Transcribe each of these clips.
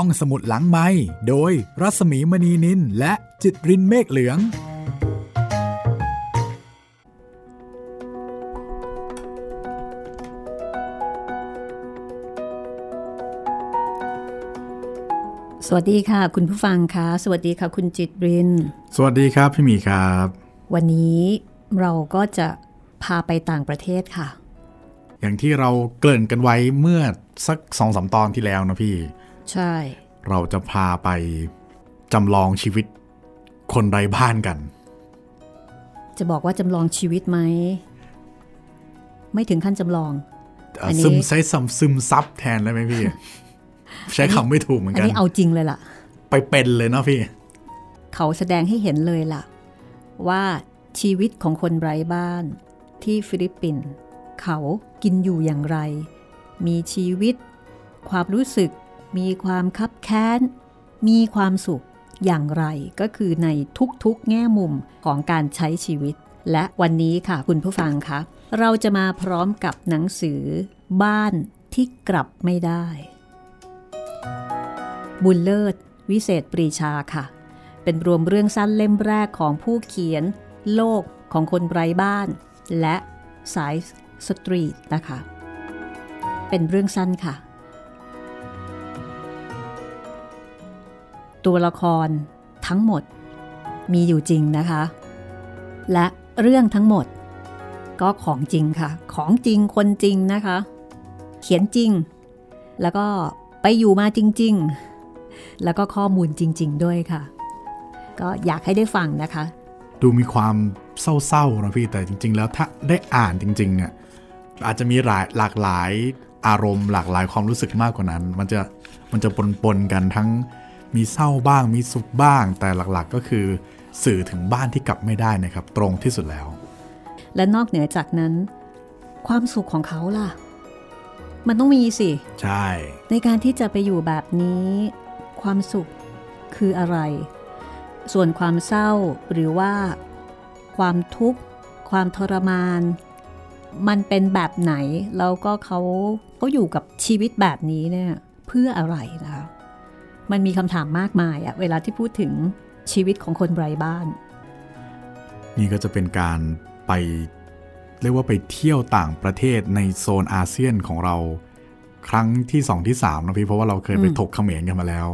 ห้องสมุดหลังไมค์โดยรัศมีมณีนินและจิตรินเมฆเหลืองสวัสดีค่ะคุณผู้ฟังค่ะสวัสดีค่ะคุณจิตรินสวัสดีครับพี่หมีครับวันนี้เราก็จะพาไปต่างประเทศค่ะอย่างที่เราเกริ่นกันไว้เมื่อสัก 2-3 ตอนที่แล้วนะพี่ใช่เราจะพาไปจำลองชีวิตคนไร้บ้านกันจะบอกว่าจำลองชีวิตไหมไม่ถึงขั้นจำลองอันนี้ใช้ซึมซับแทนได้ไหมพี่ ใช้คำไม่ถูกเหมือนกันอันนี้เอาจริงเลยล่ะไปเป็นเลยเนาะพี่เขาแสดงให้เห็นเลยล่ะว่าชีวิตของคนไร้บ้านที่ฟิลิปปินส์เขากินอยู่อย่างไรมีชีวิตความรู้สึกมีความคับแค้นมีความสุขอย่างไรก็คือในทุกๆแง่มุมของการใช้ชีวิตและวันนี้ค่ะคุณผู้ฟังคะเราจะมาพร้อมกับหนังสือบ้านที่กลับไม่ได้บุญเลิศวิเศษปรีชาค่ะเป็นรวมเรื่องสั้นเล่มแรกของผู้เขียนโลกของคนไร้บ้านและสายสตรีทนะคะเป็นเรื่องสั้นค่ะตัวละครทั้งหมดมีอยู่จริงนะคะและเรื่องทั้งหมดก็ของจริงค่ะของจริงคนจริงนะคะเขียนจริงแล้วก็ไปอยู่มาจริงๆแล้วก็ข้อมูลจริงๆด้วยค่ะก็อยากให้ได้ฟังนะคะดูมีความเศร้าๆนะพี่แต่จริงๆแล้วถ้าได้อ่านจริงๆอ่ะอาจจะมีหลากหลายอารมณ์หลากหลายความรู้สึกมากกว่านั้นมันจะปนกันทั้งมีเศร้าบ้างมีสุขบ้างแต่หลักๆก็คือสื่อถึงบ้านที่กลับไม่ได้นะครับตรงที่สุดแล้วและนอกเหนือจากนั้นความสุขของเขาล่ะมันต้องมีสิใช่ในการที่จะไปอยู่แบบนี้ความสุขคืออะไรส่วนความเศร้าหรือว่าความทุกข์ความทรมานมันเป็นแบบไหนแล้วก็เขาอยู่กับชีวิตแบบนี้เนี่ยเพื่ออะไรนะคะมันมีคำถามมากมายอะเวลาที่พูดถึงชีวิตของคนไร้บ้านนี่ก็จะเป็นการไปเรียกว่าไปเที่ยวต่างประเทศในโซนอาเซียนของเราครั้งที่2ที่3นะพี่เพราะว่าเราเคยไปถกเขมรกันมาแล้ว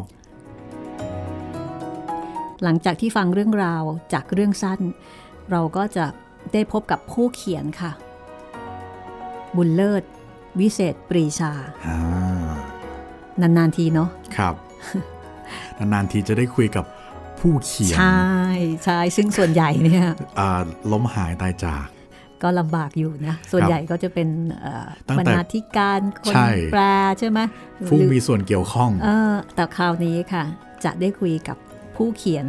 หลังจากที่ฟังเรื่องราวจากเรื่องสั้นเราก็จะได้พบกับผู้เขียนค่ะบุญเลิศวิเศษปรีชานานๆทีเนาะครับนานๆทีจะได้คุยกับผู้เขียนใช่ใช่ซึ่งส่วนใหญ่เนี่ยล้มหายตายจากก็ลำบากอยู่นะส่วนใหญ่ก็จะเป็นบรรณาธิการคนแปลใช่ไหมผู้มีส่วนเกี่ยวข้องแต่คราวนี้ค่ะจะได้คุยกับผู้เขียน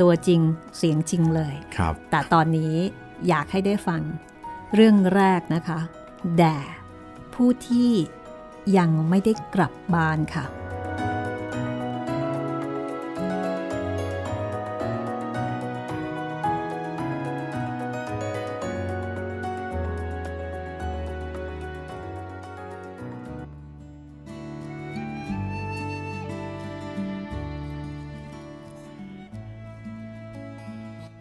ตัวจริงเสียงจริงเลยครับแต่ตอนนี้อยากให้ได้ฟังเรื่องแรกนะคะแด่ผู้ที่ยังไม่ได้กลับบ้านค่ะ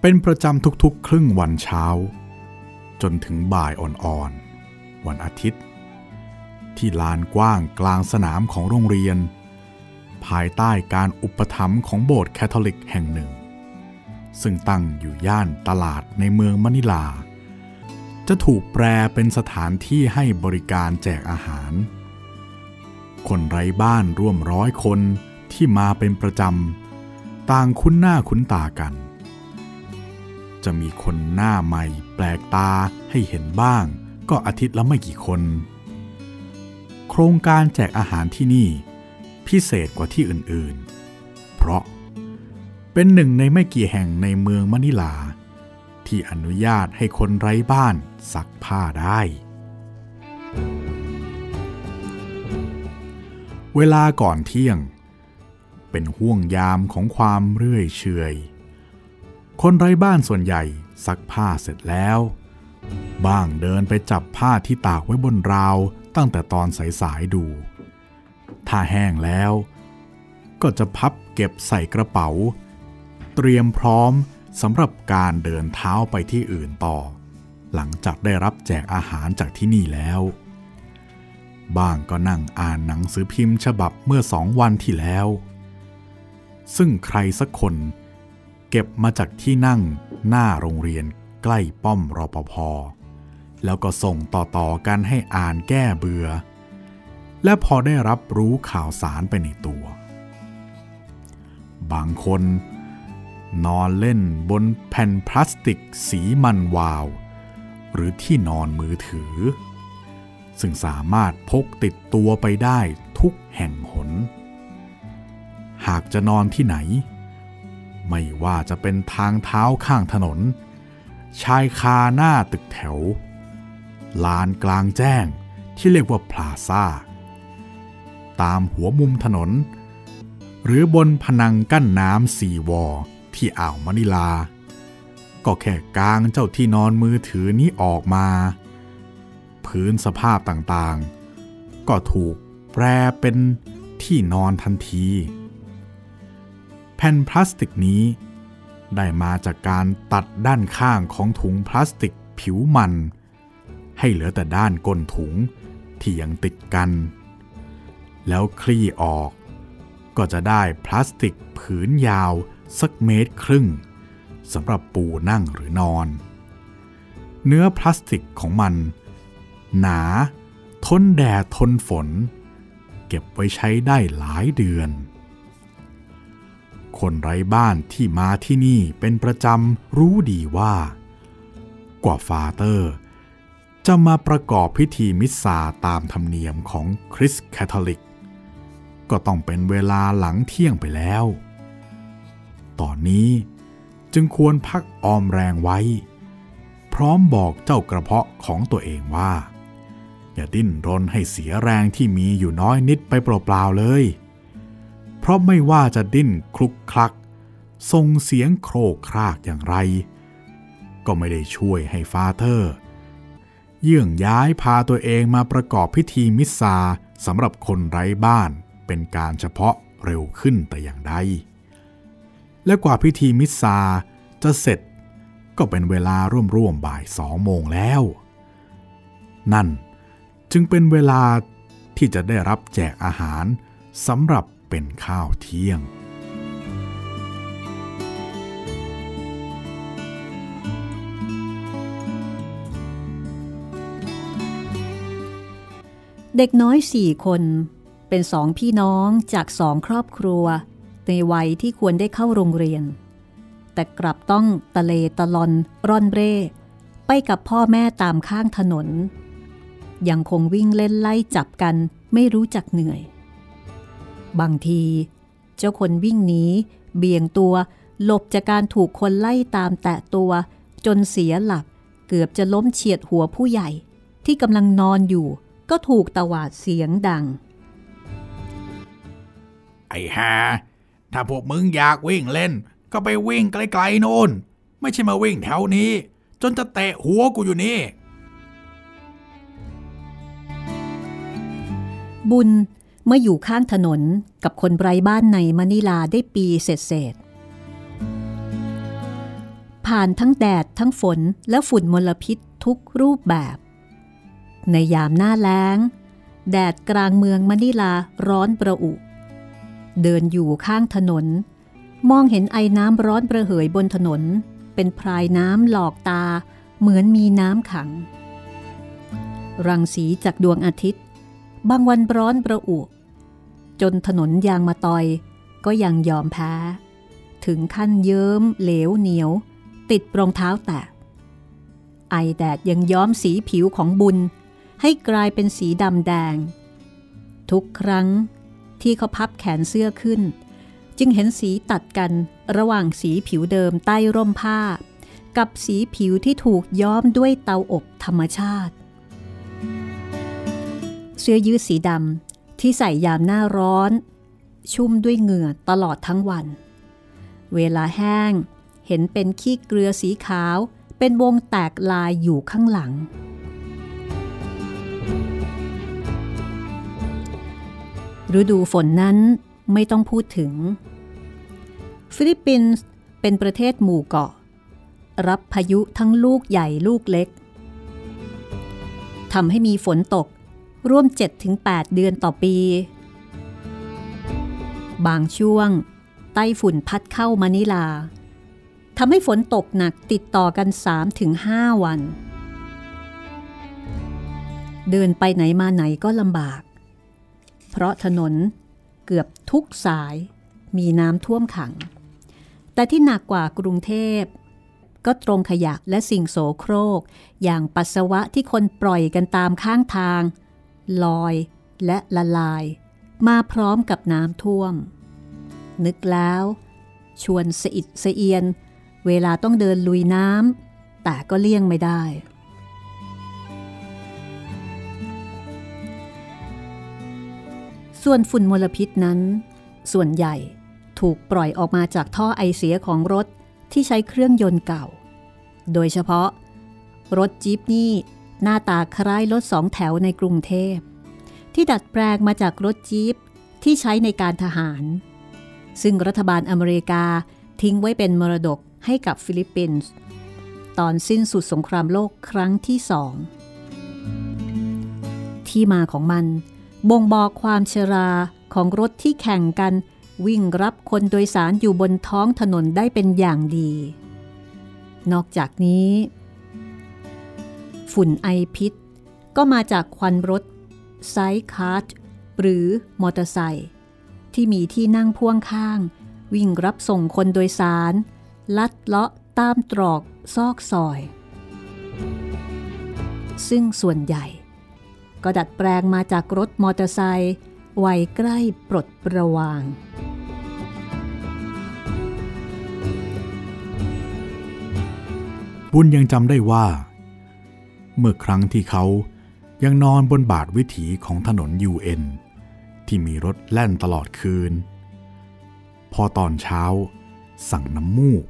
เป็นประจำทุกๆครึ่งวันเช้าจนถึงบ่ายอ่อนๆวันอาทิตย์ที่ลานกว้างกลางสนามของโรงเรียนภายใต้การอุปถัมภ์ของโบสถ์แคทอลิกแห่งหนึ่งซึ่งตั้งอยู่ย่านตลาดในเมืองมะนิลาจะถูกแปลเป็นสถานที่ให้บริการแจกอาหารคนไร้บ้านร่วม100 คนที่มาเป็นประจำต่างคุ้นหน้าคุ้นตากันจะมีคนหน้าใหม่แปลกตาให้เห็นบ้างก็อาทิตย์ละไม่กี่คนโครงการแจกอาหารที่นี่พิเศษกว่าที่อื่นๆเพราะเป็นหนึ่งในไม่กี่แห่งในเมืองมะนิลาที่อนุญาตให้คนไร้บ้านซักผ้าได้เวลาก่อนเที่ยงเป็นห่วงยามของความเรื่อยเฉยคนไร้บ้านส่วนใหญ่ซักผ้าเสร็จแล้วบ้างเดินไปจับผ้าที่ตากไว้บนราวตั้งแต่ตอนสายๆดูถ้าแห้งแล้ว ก็จะพับเก็บใส่กระเป๋าเตรียมพร้อมสำหรับการเดินเท้าไปที่อื่นต่อหลังจากได้รับแจกอาหารจากที่นี่แล้วบ้างก็นั่งอ่านหนังสือพิมพ์ฉบับเมื่อ2 วันที่แล้วซึ่งใครสักคนเก็บมาจากที่นั่งหน้าโรงเรียนใกล้ป้อมรปภ.แล้วก็ส่งต่อๆกันให้อ่านแก้เบื่อและพอได้รับรู้ข่าวสารไปในตัวบางคนนอนเล่นบนแผ่นพลาสติกสีมันวาวหรือที่นอนมือถือซึ่งสามารถพกติดตัวไปได้ทุกแห่งหนหากจะนอนที่ไหนไม่ว่าจะเป็นทางเท้าข้างถนนชายคาหน้าตึกแถวลานกลางแจ้งที่เรียกว่าพลาซ่าตามหัวมุมถนนหรือบนผนังกั้นน้ำซีวอร์ที่อ่าวมะนิลาก็แค่กางเจ้าที่นอนมือถือนี้ออกมาพื้นสภาพต่างๆก็ถูกแปรเป็นที่นอนทันทีแผ่นพลาสติกนี้ได้มาจากการตัดด้านข้างของถุงพลาสติกผิวมันให้เหลือแต่ด้านก้นถุงที่ยังติดกันแล้วคลี่ออกก็จะได้พลาสติกผืนยาวสัก1.5 เมตรสำหรับปูนั่งหรือนอนเนื้อพลาสติกของมันหนาทนแดดทนฝนเก็บไว้ใช้ได้หลายเดือนคนไร้บ้านที่มาที่นี่เป็นประจำรู้ดีว่ากว่าฟาเตอร์จะมาประกอบพิธีมิสซาตามธรรมเนียมของคริสต์คาทอลิกก็ต้องเป็นเวลาหลังเที่ยงไปแล้วตอนนี้จึงควรพักออมแรงไว้พร้อมบอกเจ้ากระเพาะของตัวเองว่าอย่าดิ้นรนให้เสียแรงที่มีอยู่น้อยนิดไปเปล่าๆเลยเพราะไม่ว่าจะดิ้นคลุกคลักส่งเสียงโครกครากอย่างไรก็ไม่ได้ช่วยให้ฟาเธอร์เยื่องย้ายพาตัวเองมาประกอบพิธีมิสซาสำหรับคนไร้บ้านเป็นการเฉพาะเร็วขึ้นแต่อย่างใดและกว่าพิธีมิสซาจะเสร็จก็เป็นเวลาร่วมๆบ่าย 2 โมงแล้วนั่นจึงเป็นเวลาที่จะได้รับแจกอาหารสำหรับเป็นข้าวเที่ยงเด็กน้อย4 คนเป็น2 พี่น้องจาก2 ครอบครัวในวัยที่ควรได้เข้าโรงเรียนแต่กลับต้องตะเลตะลอนร่อนเร่ไปกับพ่อแม่ตามข้างถนนยังคงวิ่งเล่นไล่จับกันไม่รู้จักเหนื่อยบางทีเจ้าคนวิ่งหนีเบี่ยงตัวหลบจากการถูกคนไล่ตามแตะตัวจนเสียหลักเกือบจะล้มเฉียดหัวผู้ใหญ่ที่กำลังนอนอยู่ก็ถูกตวาดเสียงดังไอ้ห่าถ้าพวกมึงอยากวิ่งเล่นก็ไปวิ่งไกลๆโน่นไม่ใช่มาวิ่งแถวนี้จนจะเตะหัวกูอยู่นี่บุญเมื่ออยู่ข้างถนนกับคนไร้บ้านในมะนิลาได้ปีเศษๆผ่านทั้งแดดทั้งฝนและฝุ่นมลพิษทุกรูปแบบในยามหน้าแล้งแดดกลางเมืองมะนิลาร้อนประอุเดินอยู่ข้างถนนมองเห็นไอน้ำร้อนระเหยบนถนนเป็นพรายน้ำหลอกตาเหมือนมีน้ำขังรังสีจากดวงอาทิตย์บางวันร้อนประอุจนถนนยางมะตอยก็ยังยอมแพ้ถึงขั้นเยิ้มเหลวเหนียวติดรองเท้าแตะไอแดดยังย้อมสีผิวของบุญให้กลายเป็นสีดำแดงทุกครั้งที่เขาพับแขนเสื้อขึ้นจึงเห็นสีตัดกันระหว่างสีผิวเดิมใต้ร่มผ้ากับสีผิวที่ถูกย้อมด้วยเตาอบธรรมชาติเสื้อยืดสีดำที่ใส่ยามหน้าร้อนชุ่มด้วยเหงื่อตลอดทั้งวันเวลาแห้งเห็นเป็นขี้เกลือสีขาวเป็นวงแตกลายอยู่ข้างหลังฤดูฝนนั้น ไม่ต้องพูดถึงฟิลิปปินส์เป็นประเทศหมู่เกาะรับพายุทั้งลูกใหญ่ลูกเล็กทำให้มีฝนตกร่วม 7-8 เดือนต่อปีบางช่วงไต้ฝุ่นพัดเข้ามะนิลาทำให้ฝนตกหนักติดต่อกัน 3-5 วันเดินไปไหนมาไหนก็ลำบากเพราะถนนเกือบทุกสายมีน้ำท่วมขังแต่ที่หนักกว่ากรุงเทพก็ตรงขยะและสิ่งโสโครกอย่างปัสสาวะที่คนปล่อยกันตามข้างทางลอยและละลายมาพร้อมกับน้ำท่วมนึกแล้วชวนสะอิดสะเอียนเวลาต้องเดินลุยน้ำแต่ก็เลี่ยงไม่ได้ส่วนฝุ่นมลพิษนั้นส่วนใหญ่ถูกปล่อยออกมาจากท่อไอเสียของรถที่ใช้เครื่องยนต์เก่าโดยเฉพาะรถจี๊ปนี่หน้าตาคล้ายรถสองแถวในกรุงเทพที่ดัดแปลงมาจากรถจี๊ปที่ใช้ในการทหารซึ่งรัฐบาลอเมริกาทิ้งไว้เป็นมรดกให้กับฟิลิปปินส์ตอนสิ้นสุดสงครามโลกครั้งที่สองที่มาของมันบ่งบอกความชราของรถที่แข่งกันวิ่งรับคนโดยสารอยู่บนท้องถนนได้เป็นอย่างดีนอกจากนี้ฝุ่นไอพิษก็มาจากควันรถไซคาร์ทหรือมอเตอร์ไซค์ที่มีที่นั่งพ่วงข้างวิ่งรับส่งคนโดยสารลัดเลาะตามตรอกซอกซอยซึ่งส่วนใหญ่ก็ดัดแปลงมาจากรถมอเตอร์ไซค์วัยใกล้ปลดประวางบุญยังจำได้ว่าเมื่อครั้งที่เขายังนอนบนบาทวิถีของถนน UN ที่มีรถแล่นตลอดคืนพอตอนเช้าสั่งน้ำมูก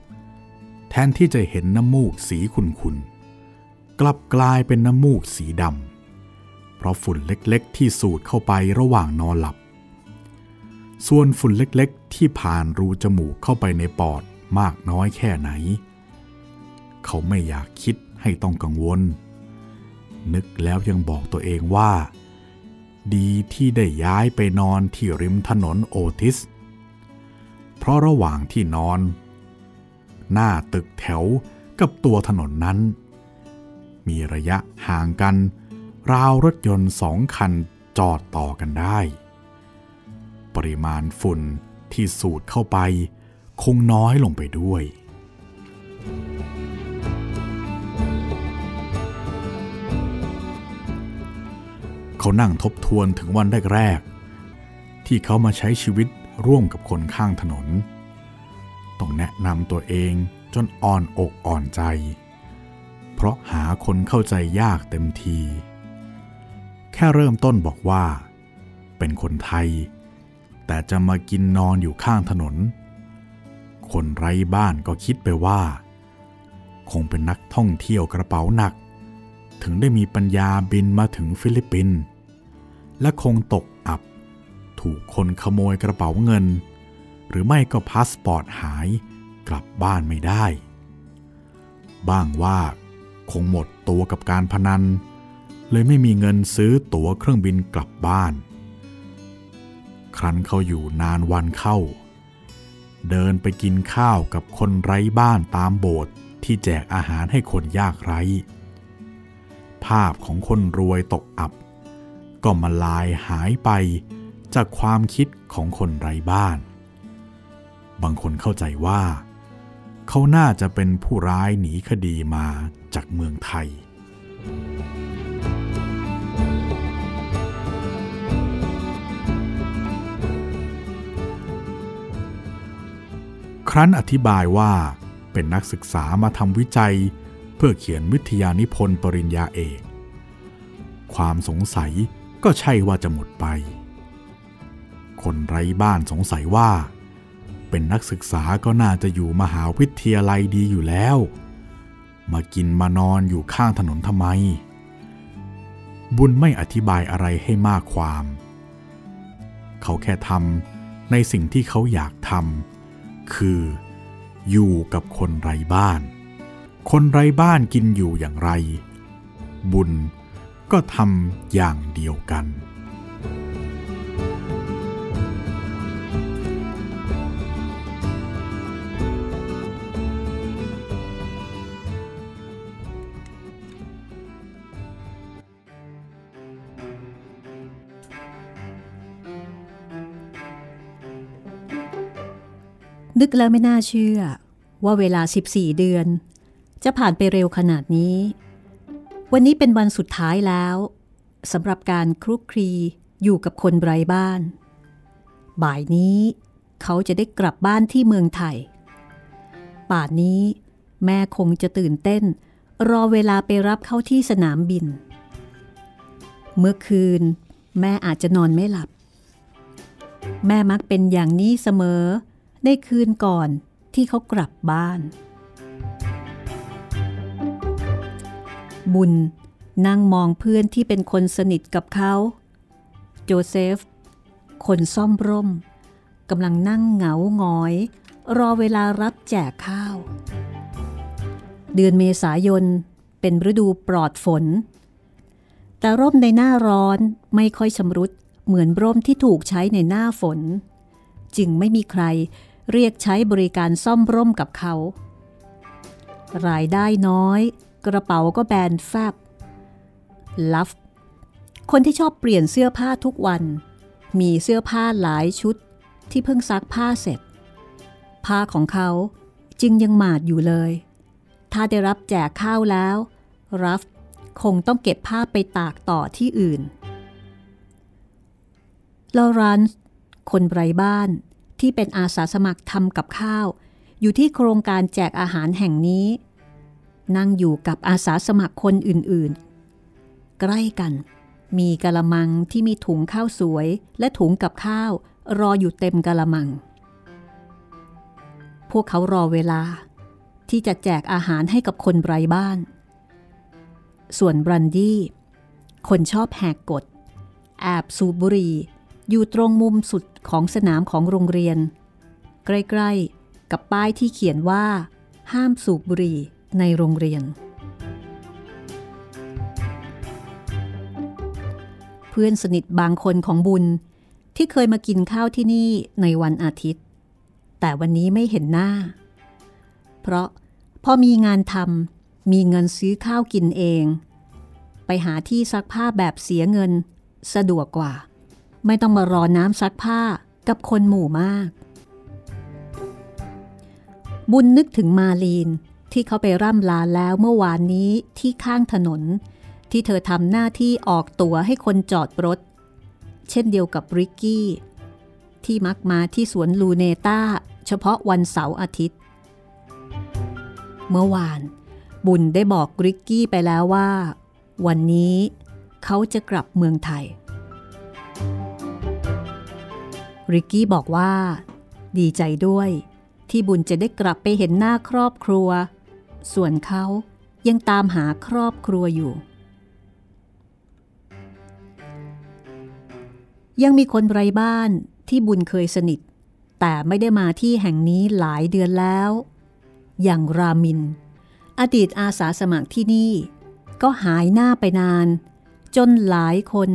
แทนที่จะเห็นน้ำมูกสีขุ่นๆกลับกลายเป็นน้ำมูกสีดำเพราะฝุ่นเล็กๆที่สูดเข้าไประหว่างนอนหลับส่วนฝุ่นเล็กๆที่ผ่านรูจมูกเข้าไปในปอดมากน้อยแค่ไหนเขาไม่อยากคิดให้ต้องกังวลนึกแล้วยังบอกตัวเองว่าดีที่ได้ย้ายไปนอนที่ริมถนนโอทิสเพราะระหว่างที่นอนหน้าตึกแถวกับตัวถนนนั้นมีระยะห่างกันราวรถยนต์2คันจอดต่อกันได้ปริมาณฝุ่นที่สูดเข้าไปคงน้อยลงไปด้วยเขานั่งทบทวนถึงวันแรกๆที่เขามาใช้ชีวิตร่วมกับคนข้างถนนต้องแนะนำตัวเองจนอ่อนอกอ่อนใจเพราะหาคนเข้าใจยากเต็มทีแค่เริ่มต้นบอกว่าเป็นคนไทยแต่จะมากินนอนอยู่ข้างถนนคนไร้บ้านก็คิดไปว่าคงเป็นนักท่องเที่ยวกระเป๋าหนักถึงได้มีปัญญาบินมาถึงฟิลิปปินส์และคงตกอับถูกคนขโมยกระเป๋าเงินหรือไม่ก็พาสปอร์ตหายกลับบ้านไม่ได้บ้างว่าคงหมดตัวกับการพนันเลยไม่มีเงินซื้อตั๋วเครื่องบินกลับบ้านครั้นเขาอยู่นานวันเข้าเดินไปกินข้าวกับคนไร้บ้านตามโบสถ์ที่แจกอาหารให้คนยากไร้ภาพของคนรวยตกอับก็มาลายหายไปจากความคิดของคนไร้บ้านบางคนเข้าใจว่าเขาน่าจะเป็นผู้ร้ายหนีคดีมาจากเมืองไทยครั้นอธิบายว่าเป็นนักศึกษามาทำวิจัยเพื่อเขียนวิทยานิพนธ์ปริญญาเอกความสงสัยก็ใช่ว่าจะหมดไปคนไร้บ้านสงสัยว่าเป็นนักศึกษาก็น่าจะอยู่มหาวิทยาลัยดีอยู่แล้วมากินมานอนอยู่ข้างถนนทำไมบุญไม่อธิบายอะไรให้มากความเขาแค่ทำ ในสิ่งที่เขาอยากทำคืออยู่กับคนไร้บ้านคนไร้บ้านกินอยู่อย่างไรบุญก็ทำอย่างเดียวกันนึกแล้วไม่น่าเชื่อว่าเวลา14เดือนจะผ่านไปเร็วขนาดนี้วันนี้เป็นวันสุดท้ายแล้วสำหรับการคลุกคลีอยู่กับคนไร้บ้านบ่ายนี้เขาจะได้กลับบ้านที่เมืองไทยป่านนี้แม่คงจะตื่นเต้นรอเวลาไปรับเขาที่สนามบินเมื่อคืนแม่อาจจะนอนไม่หลับแม่มักเป็นอย่างนี้เสมอในคืนก่อนที่เขากลับบ้านบุญนั่งมองเพื่อนที่เป็นคนสนิทกับเขาโจเซฟคนซ่อมร่มกำลังนั่งเหงาหงอยรอเวลารับแจกข้าวเดือนเมษายนเป็นฤดูปลอดฝนแต่ร่มในหน้าร้อนไม่ค่อยชำรุดเหมือนร่มที่ถูกใช้ในหน้าฝนจึงไม่มีใครเรียกใช้บริการซ่อมร่มกับเขารายได้น้อยกระเป๋าก็แบนแฟบลัฟคนที่ชอบเปลี่ยนเสื้อผ้าทุกวันมีเสื้อผ้าหลายชุดที่เพิ่งซักผ้าเสร็จผ้าของเขาจึงยังหมาดอยู่เลยถ้าได้รับแจกข้าวแล้วลัฟคงต้องเก็บผ้าไปตากต่อที่อื่นลอเรนซ์คนไร้บ้านที่เป็นอาสาสมัครทำกับข้าวอยู่ที่โครงการแจกอาหารแห่งนี้นั่งอยู่กับอาสาสมัครคนอื่นๆใกล้กันมีกะละมังที่มีถุงข้าวสวยและถุงกับข้าวรออยู่เต็มกะละมังพวกเขารอเวลาที่จะแจกอาหารให้กับคนไร้บ้านส่วนรันดี้คนชอบแหกกฎแอบสูบบุหรี่อยู่ตรงมุมสุดของสนามของโรงเรียนใกล้ๆกับป้ายที่เขียนว่าห้ามสูบบุหรี่ในโรงเรียนเพื่อนสนิทบางคนของบุญที่เคยมากินข้าวที่นี่ในวันอาทิตย์แต่วันนี้ไม่เห็นหน้าเพราะพอมีงานทำมีเงินซื้อข้าวกินเองไปหาที่ซักผ้าแบบเสียเงินสะดวกกว่าไม่ต้องมารอน้ำซักผ้ากับคนหมู่มากบุญนึกถึงมาลีนที่เขาไปร่ำลาแล้วเมื่อวานนี้ที่ข้างถนนที่เธอทำหน้าที่ออกตั๋วให้คนจอดรถเช่นเดียวกับริกกี้ที่มักมาที่สวนลูเนต้าเฉพาะวันเสาร์อาทิตย์เมื่อวานบุญได้บอกริกกี้ไปแล้วว่าวันนี้เขาจะกลับเมืองไทยริกกี้บอกว่าดีใจด้วยที่บุญจะได้กลับไปเห็นหน้าครอบครัวส่วนเขายังตามหาครอบครัวอยู่ยังมีคนไร้บ้านที่บุญเคยสนิทแต่ไม่ได้มาที่แห่งนี้หลายเดือนแล้วอย่างรามินอดีตอาสาสมัครที่นี่ก็หายหน้าไปนานจนหลายคน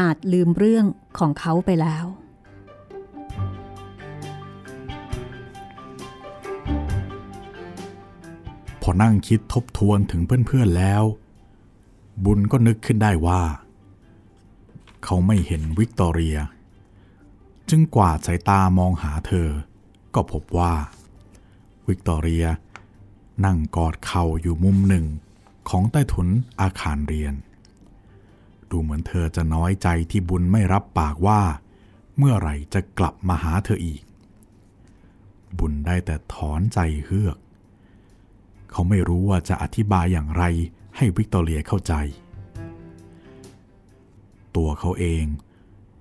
อาจลืมเรื่องของเขาไปแล้วพอนั่งคิดทบทวนถึงเพื่อนๆแล้วบุญก็นึกขึ้นได้ว่าเขาไม่เห็นวิกตอเรียจึงกวาดสายตามองหาเธอก็พบว่าวิกตอเรียนั่งกอดเข่าอยู่มุมหนึ่งของใต้ถุนอาคารเรียนดูเหมือนเธอจะน้อยใจที่บุญไม่รับปากว่าเมื่อไหร่จะกลับมาหาเธออีกบุญได้แต่ถอนใจเฮือกเขาไม่รู้ว่าจะอธิบายอย่างไรให้วิกตอเรียเข้าใจตัวเขาเอง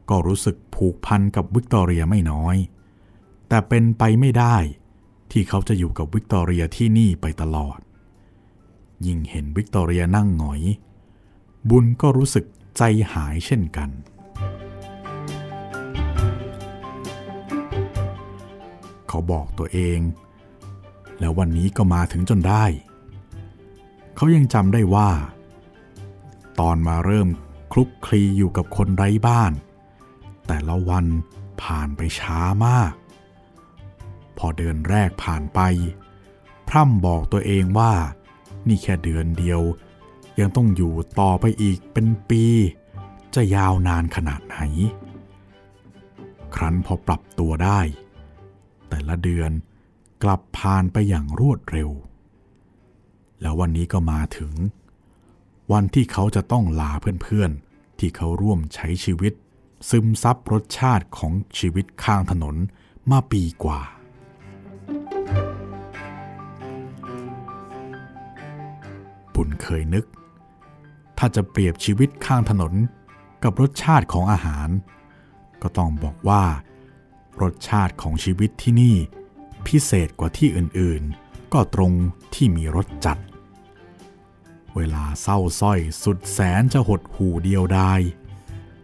ก็รู้สึกผูกพันกับวิกตอเรียไม่น้อยแต่เป็นไปไม่ได้ที่เขาจะอยู่กับวิกตอเรียที่นี่ไปตลอดยิ่งเห็นวิกตอเรียนั่งหงอยบุญก็รู้สึกใจหายเช่นกัน เขาบอกตัวเองแล้ววันนี้ก็มาถึงจนได้เขายังจำได้ว่าตอนมาเริ่มคลุกคลีอยู่กับคนไร้บ้านแต่ละวันผ่านไปช้ามากพอเดือนแรกผ่านไปพร่ำบอกตัวเองว่านี่แค่เดือนเดียวยังต้องอยู่ต่อไปอีกเป็นปีจะยาวนานขนาดไหนครั้นพอปรับตัวได้แต่ละเดือนกลับผ่านไปอย่างรวดเร็วแล้ววันนี้ก็มาถึงวันที่เขาจะต้องลาเพื่อนๆที่เขาร่วมใช้ชีวิตซึมซับรสชาติของชีวิตข้างถนนมาปีกว่าบุญเคยนึกถ้าจะเปรียบชีวิตข้างถนนกับรสชาติของอาหารก็ต้องบอกว่ารสชาติของชีวิตที่นี่พิเศษกว่าที่อื่นๆก็ตรงที่มีรสจัดเวลาเศร้าส้อยสุดแสนจะหดหู่เดียวดาย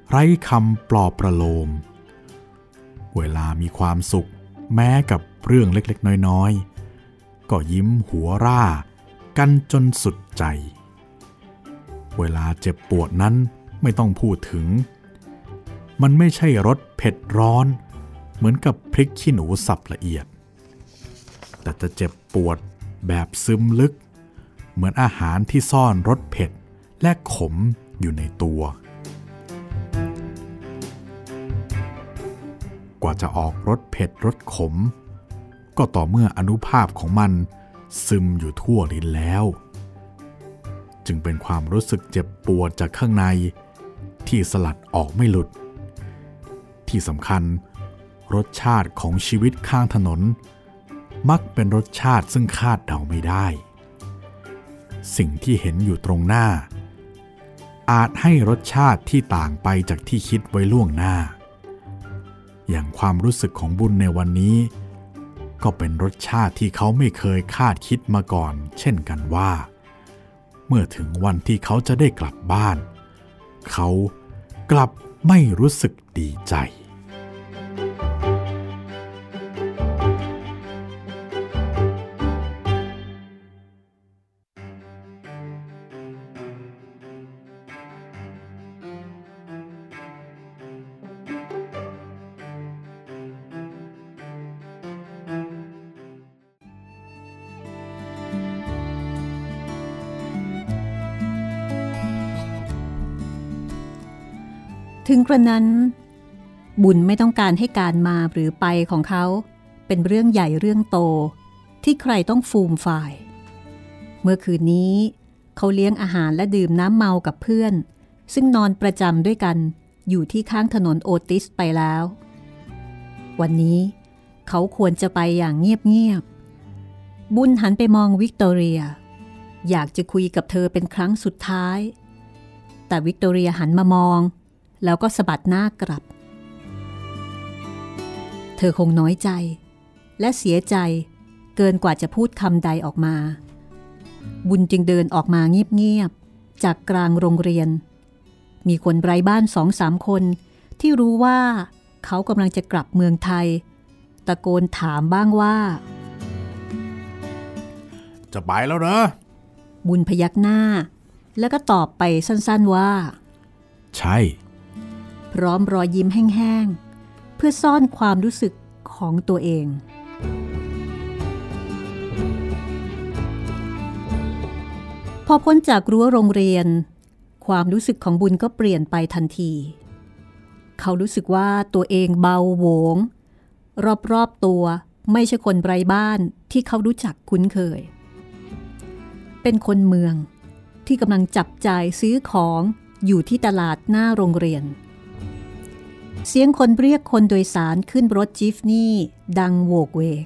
ไร้คำปลอบประโลมเวลามีความสุขแม้กับเรื่องเล็กๆน้อยๆก็ยิ้มหัวร่ากันจนสุดใจเวลาเจ็บปวดนั้นไม่ต้องพูดถึงมันไม่ใช่รสเผ็ดร้อนเหมือนกับพริกขี้หนูสับละเอียดแต่จะเจ็บปวดแบบซึมลึกเหมือนอาหารที่ซ่อนรสเผ็ดและขมอยู่ในตัวกว่าจะออกรสเผ็ดรสขมก็ต่อเมื่ออนุภาพของมันซึมอยู่ทั่วลิ้นแล้วจึงเป็นความรู้สึกเจ็บปวดจากข้างในที่สลัดออกไม่หลุดที่สำคัญรสชาติของชีวิตข้างถนนมักเป็นรสชาติซึ่งคาดเดาไม่ได้สิ่งที่เห็นอยู่ตรงหน้าอาจให้รสชาติที่ต่างไปจากที่คิดไว้ล่วงหน้าอย่างความรู้สึกของบุญในวันนี้ก็เป็นรสชาติที่เขาไม่เคยคาดคิดมาก่อนเช่นกันว่าเมื่อถึงวันที่เขาจะได้กลับบ้านเขากลับไม่รู้สึกดีใจถึงกระนั้นบุญไม่ต้องการให้การมาหรือไปของเขาเป็นเรื่องใหญ่เรื่องโตที่ใครต้องฟูมฝ่ายเมื่อคืนนี้เขาเลี้ยงอาหารและดื่มน้ำเมากับเพื่อนซึ่งนอนประจำด้วยกันอยู่ที่ข้างถนนโอติสไปแล้ววันนี้เขาควรจะไปอย่างเงียบๆบุญหันไปมองวิกตอเรียอยากจะคุยกับเธอเป็นครั้งสุดท้ายแต่วิกตอเรียหันมามองแล้วก็สะบัดหน้ากลับเธอคงน้อยใจและเสียใจเกินกว่าจะพูดคำใดออกมาบุญจึงเดินออกมาเงียบๆจากกลางโรงเรียนมีคนไร้บ้าน 2-3 คนที่รู้ว่าเขากำลังจะกลับเมืองไทยตะโกนถามบ้างว่าจะไปแล้วเหรอบุญพยักหน้าแล้วก็ตอบไปสั้นๆว่าใช่พร้อมรอยยิ้มแห้งๆเพื่อซ่อนความรู้สึกของตัวเองพอพ้นจากรั้วโรงเรียนความรู้สึกของบุญก็เปลี่ยนไปทันทีเขารู้สึกว่าตัวเองเบาโหวงรอบๆตัวไม่ใช่คนไร้บ้านที่เขารู้จักคุ้นเคยเป็นคนเมืองที่กำลังจับจ่ายซื้อของอยู่ที่ตลาดหน้าโรงเรียนเสียงคนเรียกคนโดยสารขึ้นรถจิฟนี่ดังโวกเวก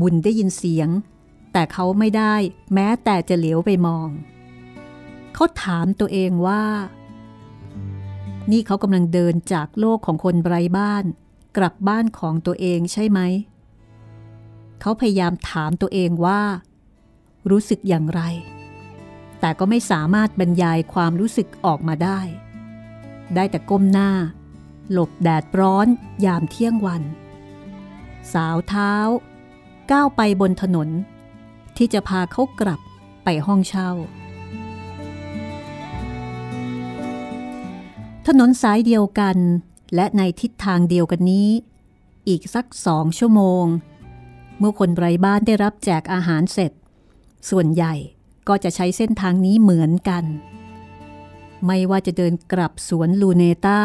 บุญได้ยินเสียงแต่เขาไม่ได้แม้แต่จะเหลียวไปมองเขาถามตัวเองว่านี่เขากำลังเดินจากโลกของคนไร้บ้านกลับบ้านของตัวเองใช่ไหมเขาพยายามถามตัวเองว่ารู้สึกอย่างไรแต่ก็ไม่สามารถบรรยายความรู้สึกออกมาได้ได้แต่ก้มหน้าหลบแดดร้อนยามเที่ยงวัน สาวเท้าก้าวไปบนถนนที่จะพาเขากลับไปห้องเช่าถนนสายเดียวกันและในทิศทางเดียวกันนี้อีกสัก2 ชั่วโมงเมื่อคนไร้บ้านได้รับแจกอาหารเสร็จส่วนใหญ่ก็จะใช้เส้นทางนี้เหมือนกันไม่ว่าจะเดินกลับสวนลูเนต้า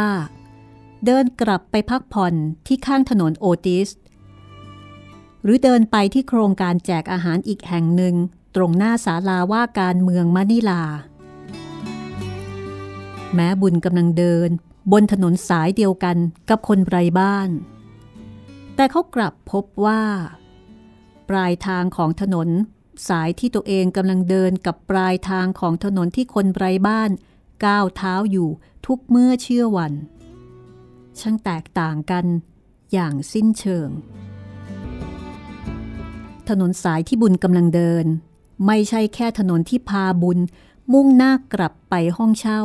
เดินกลับไปพักผ่อนที่ข้างถนนโอติสหรือเดินไปที่โครงการแจกอาหารอีกแห่งหนึ่งตรงหน้าศาลาว่าการเมืองมะนิลาแม้บุญกำลังเดินบนถนนสายเดียวกันกับคนไร้บ้านแต่เขากลับพบว่าปลายทางของถนนสายที่ตัวเองกำลังเดินกับปลายทางของถนนที่คนไร้บ้านก้าวเท้าอยู่ทุกเมื่อเชื่อวันช่างแตกต่างกันอย่างสิ้นเชิงถนนสายที่บุญกำลังเดินไม่ใช่แค่ถนนที่พาบุญมุ่งหน้ากลับไปห้องเช่า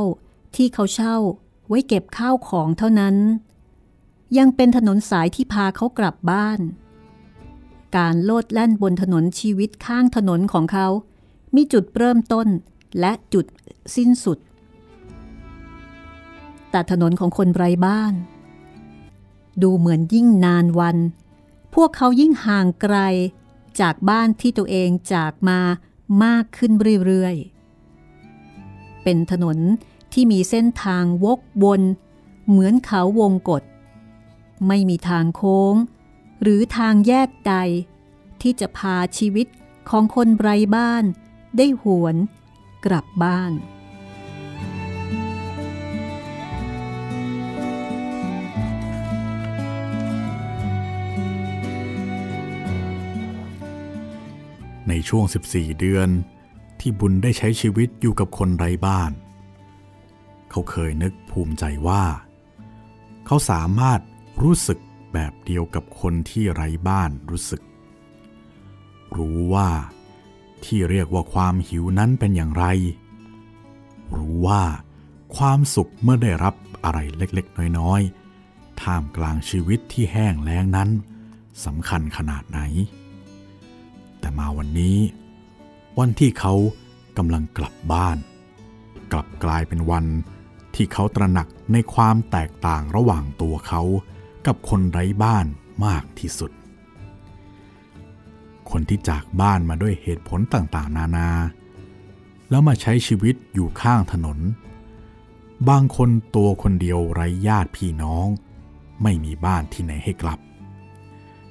ที่เขาเช่าไว้เก็บข้าวของเท่านั้นยังเป็นถนนสายที่พาเขากลับบ้านการโลดแล่นบนถนนชีวิตข้างถนนของเขามีจุดเริ่มต้นและจุดสิ้นสุดแต่ถนนของคนไร้บ้านดูเหมือนยิ่งนานวันพวกเขายิ่งห่างไกลจากบ้านที่ตัวเองจากมามากขึ้นเรื่อยๆเป็นถนนที่มีเส้นทางวกวนเหมือนเขาวงกฏไม่มีทางโค้งหรือทางแยกใดที่จะพาชีวิตของคนไร้บ้านได้หวนกลับบ้านในช่วง14 เดือนที่บุญได้ใช้ชีวิตอยู่กับคนไร้บ้านเขาเคยนึกภูมิใจว่าเขาสามารถรู้สึกแบบเดียวกับคนที่ไร้บ้านรู้สึกรู้ว่าที่เรียกว่าความหิวนั้นเป็นอย่างไรรู้ว่าความสุขเมื่อได้รับอะไรเล็กๆน้อยๆท่ามกลางชีวิตที่แห้งแล้งนั้นสำคัญขนาดไหนแต่มาวันนี้วันที่เขากำลังกลับบ้านกลับกลายเป็นวันที่เขาตระหนักในความแตกต่างระหว่างตัวเขากับคนไร้บ้านมากที่สุดคนที่จากบ้านมาด้วยเหตุผลต่างๆนานาแล้วมาใช้ชีวิตอยู่ข้างถนนบางคนตัวคนเดียวไร้ญาติพี่น้องไม่มีบ้านที่ไหนให้กลับ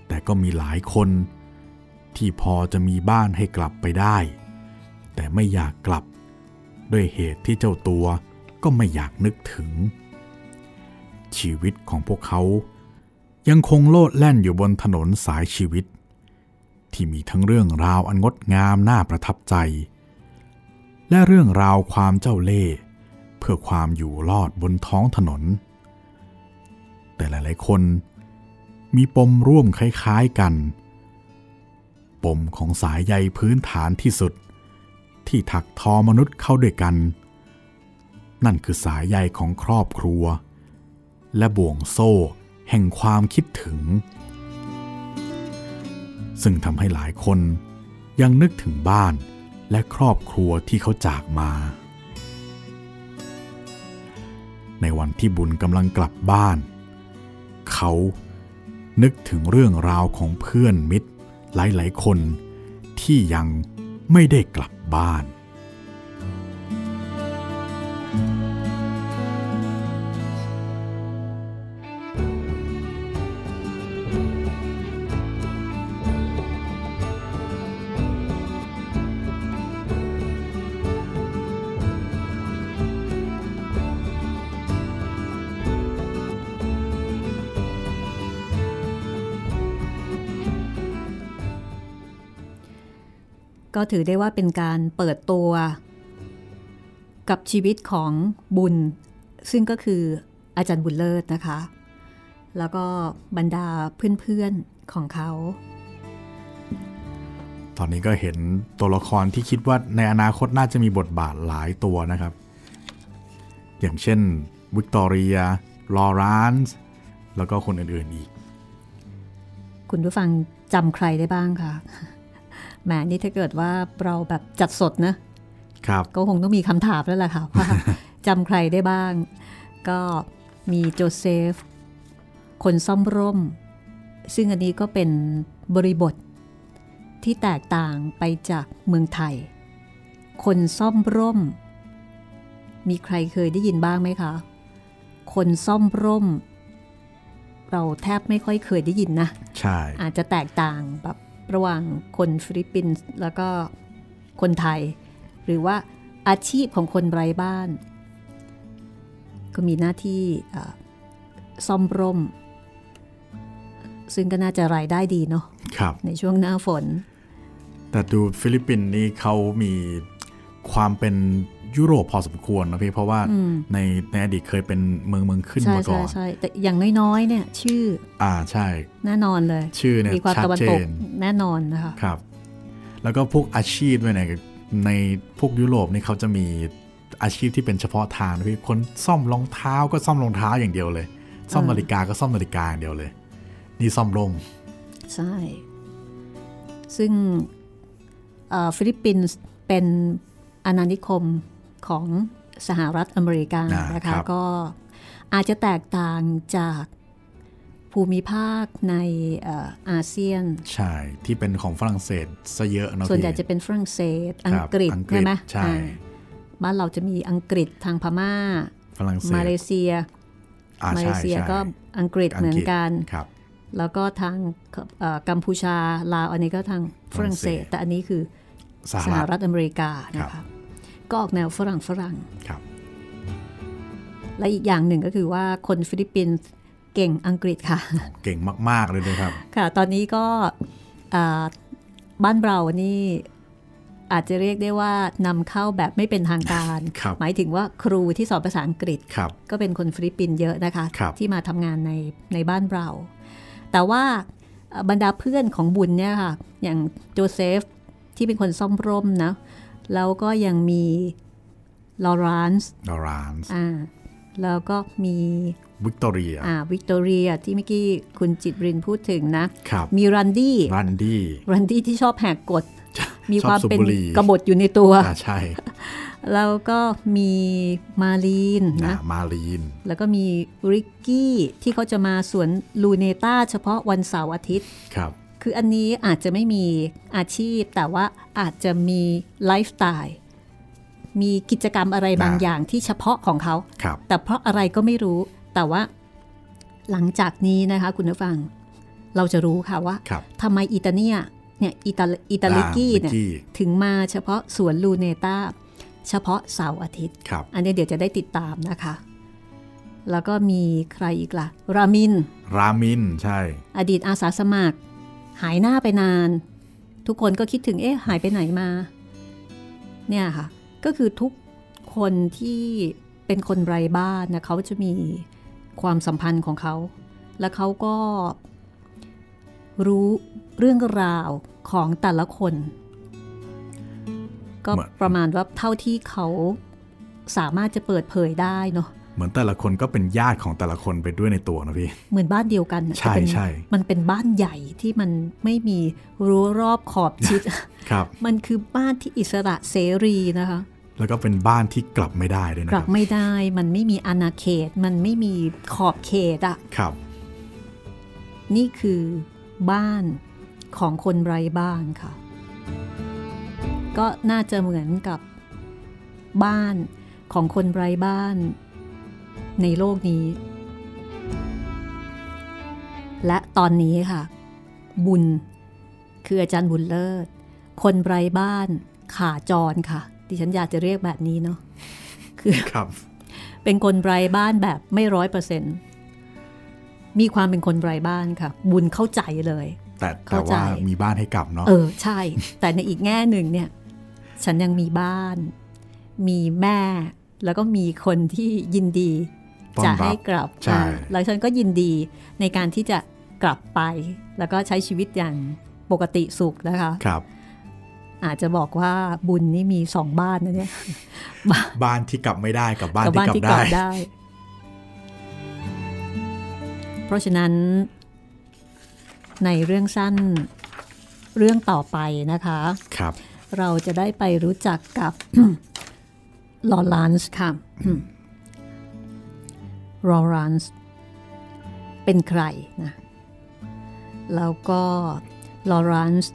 แต่ก็มีหลายคนที่พอจะมีบ้านให้กลับไปได้แต่ไม่อยากกลับด้วยเหตุที่เจ้าตัวก็ไม่อยากนึกถึงชีวิตของพวกเขายังคงโลดแล่นอยู่บนถนนสายชีวิตที่มีทั้งเรื่องราวอันงดงามน่าประทับใจและเรื่องราวความเจ้าเล่ห์เพื่อความอยู่รอดบนท้องถนนแต่หลายๆคนมีปมร่วมคล้ายๆกันปมของสายใยพื้นฐานที่สุดที่ถักทอมนุษย์เข้าด้วยกันนั่นคือสายใยของครอบครัวและบ่วงโซ่แห่งความคิดถึงซึ่งทำให้หลายคนยังนึกถึงบ้านและครอบครัวที่เขาจากมาในวันที่บุญกำลังกลับบ้านเขานึกถึงเรื่องราวของเพื่อนมิตรหลายๆคนที่ยังไม่ได้กลับบ้านก็ถือได้ว่าเป็นการเปิดตัวกับชีวิตของบุญซึ่งก็คืออาจารย์บุญเลิศนะคะแล้วก็บรรดาเพื่อนๆของเขาตอนนี้ก็เห็นตัวละครที่คิดว่าในอนาคตน่าจะมีบทบาทหลายตัวนะครับอย่างเช่นวิกตอเรียลอเรนซ์แล้วก็คนอื่นๆอีก คุณผู้ฟังจำใครได้บ้างคะแหมนี่ถ้าเกิดว่าเราแบบจัดสดนะครับก็คงต้องมีคำถามแล้วล่ะค่ะว่าจำใครได้บ้างก็มีโจเซฟคนซ่อมร่มซึ่งอันนี้ก็เป็นบริบทที่แตกต่างไปจากเมืองไทยคนซ่อมร่มมีใครเคยได้ยินบ้างไหมคะคนซ่อมร่มเราแทบไม่ค่อยเคยได้ยินนะใช่อาจจะแตกต่างแบบระหว่างคนฟิลิปปินส์แล้วก็คนไทยหรือว่าอาชีพของคนไร้บ้านก็มีหน้าที่ซ่อมร่มซึ่งก็น่าจะรายได้ดีเนาะในช่วงหน้าฝนแต่ดูฟิลิปปินส์นี่เขามีความเป็นยุโรปพอสมควรนะพี่เพราะว่าในอดีตเคยเป็นเมืองขึ้นมาก่อนใช่ใช่แต่อย่างน้อยๆเนี่ยชื่อใช่แน่นอนเลยชื่อเนี่ยมีความตะวันตกแน่นอนนะคะครับแล้วก็พวกอาชีพด้วยเนี่ยในพวกยุโรปนี่เขาจะมีอาชีพที่เป็นเฉพาะทางนะพี่คนซ่อมรองเท้าก็ซ่อมรองเท้าอย่างเดียวเลยซ่อมนาฬิกาก็ซ่อมนาฬิกาอย่างเดียวเลยนี่ซ่อมร่มใช่ซึ่งฟิลิปปินส์เป็นอาณานิคมของสหรัฐอเมริกานะคะก็อาจจะแตกต่างจากภูมิภาคในอาเซียนใช่ที่เป็นของฝรั่งเศสซะเยอะเนาะส่วนใหญ่จะเป็นฝรั่งเศสอังกฤษใช่ไหมใช่บ้านเราจะมีอังกฤษทางพม่าฝรั่งเศสมาเลเซียก็อังกฤษเหมือนกันแล้วก็ทางกัมพูชาลาวอันนี้ก็ทางฝรั่งเศสแต่อันนี้คือสหรัฐอเมริกานะคะก็ออกแนวฝรั่งและอีกอย่างหนึ่งก็คือว่าคนฟิลิปปินส์เก่งอังกฤษค่ะเก่งมากๆเลยนะครับค่ะตอนนี้ก็บ้านเรานี่อาจจะเรียกได้ว่านำเข้าแบบไม่เป็นทางการหมายถึงว่าครูที่สอนภาษาอังกฤษก็เป็นคนฟิลิปปินส์เยอะนะคะที่มาทำงานในบ้านเราแต่ว่าบรรดาเพื่อนของบุญเนี่ยค่ะอย่างโจเซฟที่เป็นคนซ่อมร่มนะแล้วก็ยังมีลอรานซ์แล้วก็มีวิกตอเรียที่เมื่อกี้คุณจิตรินพูดถึงนะมีรันดี้ที่ชอบแหกกฎมีความเป็นกบฏอยู่ในตัวใช่แล้วก็มีมาลีนแล้วก็มีริกกี้ที่เขาจะมาสวนลูเนต้าเฉพาะวันเสาร์อาทิตย์คืออันนี้อาจจะไม่มีอาชีพแต่ว่าอาจจะมีไลฟ์สไตล์มีกิจกรรมอะไรบางอย่างที่เฉพาะของเขาแต่เพราะอะไรก็ไม่รู้แต่ว่าหลังจากนี้นะคะคุณผู้ฟังเราจะรู้ค่ะว่าทำไมอิตาลีเนี่ยถึงมาเฉพาะสวนลูเนต้าเฉพาะเสาร์อาทิตย์อันนี้เดี๋ยวจะได้ติดตามนะคะแล้วก็มีใครอีกล่ะรามินใช่อดีตอาสาสมัครหายหน้าไปนานทุกคนก็คิดถึงหายไปไหนมาเนี่ยค่ะก็คือทุกคนที่เป็นคนไร้บ้านนะเขาจะมีความสัมพันธ์ของเขาและเขาก็รู้เรื่องราวของแต่ละคนก็ประมาณว่าเท่าที่เขาสามารถจะเปิดเผยได้เนาะเหมือนแต่ละคนก็เป็นญาติของแต่ละคนไปด้วยในตัวนะพี่เหมือนบ้านเดียวกันใช่ใช่มันเป็นบ้านใหญ่ที่มันไม่มีรั้วรอบขอบชิดครับมันคือบ้านที่อิสระเสรีนะคะแล้วก็เป็นบ้านที่กลับไม่ได้ด้วยนะกลับไม่ได้มันไม่มีอาณาเขตมันไม่มีขอบเขตอ่ะครับนี่คือบ้านของคนไร้บ้านค่ะก็น่าจะเหมือนกับบ้านของคนไร้บ้านในโลกนี้และตอนนี้ค่ะบุญคืออาจารย์บุญเลิศคนไร้บ้านขาจรค่ะดิฉันอยากจะเรียกแบบนี้เนาะคือเป็นคนไร้บ้านแบบไม่ 100% มีความเป็นคนไร้บ้านค่ะบุญเข้าใจเลยแต่ว่ามีบ้านให้กลับเนาะใช่แต่ในอีกแง่หนึ่งเนี่ยฉันยังมีบ้านมีแม่แล้วก็มีคนที่ยินดีจะให้กลับแล้วฉันก็ยินดีในการที่จะกลับไปแล้วก็ใช้ชีวิตอย่างปกติสุขนะคะครับอาจจะบอกว่าบุญนี่มีสองบ้านนะเนี่ย บ้านที่กลับไม่ได้กับบ้านที่กลับได้เพราะฉะนั้น ในเรื่องสั้นเรื่องต่อไปนะคะครับเราจะได้ไปรู้จักกับ ลอรันซ์ค่ะ ลอรันซ์เป็นใครนะแล้วก็ลอรันซ์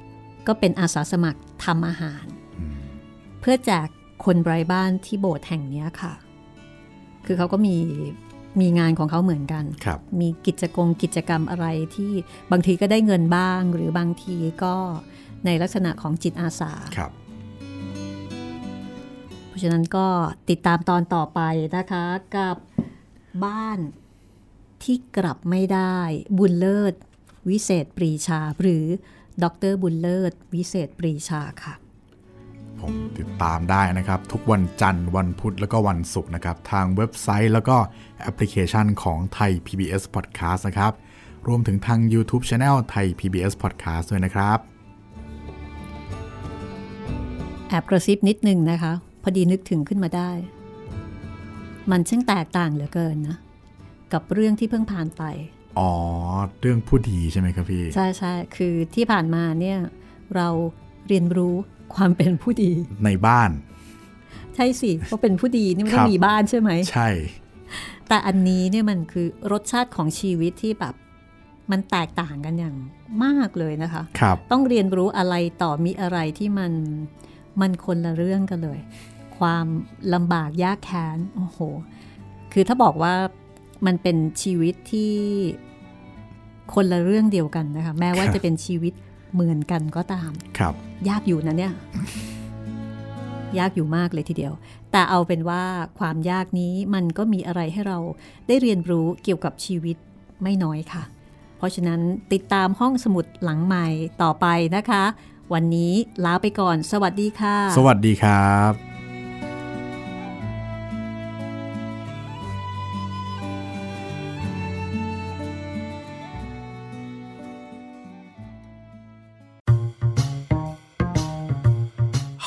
ก็เป็นอาสาสมัครทำอาหารเพื่อแจกคนไร้บ้านที่โบสถ์แห่งนี้ค่ะคือเขาก็มีงานของเขาเหมือนกันมีกิจกรรมอะไรที่บางทีก็ได้เงินบ้างหรือบางทีก็ในลักษณะของจิตอาสาเพราะฉะนั้นก็ติดตามตอนต่อไปนะคะกับบ้านที่กลับไม่ได้บุญเลิศวิเศษปรีชาหรือดร.บุญเลิศวิเศษปรีชาค่ะผมติดตามได้นะครับทุกวันจันทร์วันพุธแล้วก็วันศุกร์นะครับทางเว็บไซต์แล้วก็แอปพลิเคชันของไทย PBS Podcast นะครับรวมถึงทาง YouTube Channel ไทย PBS Podcast ด้วยนะครับแอบกระซิบนิดนึงนะคะพอดีนึกถึงขึ้นมาได้มันช่างแตกต่างเหลือเกินนะกับเรื่องที่เพิ่งผ่านไปอ๋อเรื่องผู้ดีใช่ไหมครับพี่ใช่ๆคือที่ผ่านมาเนี่ยเราเรียนรู้ความเป็นผู้ดีในบ้านใช่สิเพราะเป็นผู้ดีนี่มันต้องมีบ้านใช่ไหมใช่แต่อันนี้เนี่ยมันคือรสชาติของชีวิตที่แบบมันแตกต่างกันอย่างมากเลยนะคะต้องเรียนรู้อะไรต่อมีอะไรที่มันคนละเรื่องกันเลยความลำบากยากแค้นโอ้โหคือถ้าบอกว่ามันเป็นชีวิตที่คนละเรื่องเดียวกันนะคะแม้ว่าจะเป็นชีวิตเหมือนกันก็ตามยากอยู่นะเนี่ยยากอยู่มากเลยทีเดียวแต่เอาเป็นว่าความยากนี้มันก็มีอะไรให้เราได้เรียนรู้เกี่ยวกับชีวิตไม่น้อยค่ะเพราะฉะนั้นติดตามห้องสมุดหลังใหม่ต่อไปนะคะวันนี้ลาไปก่อนสวัสดีค่ะสวัสดีครับ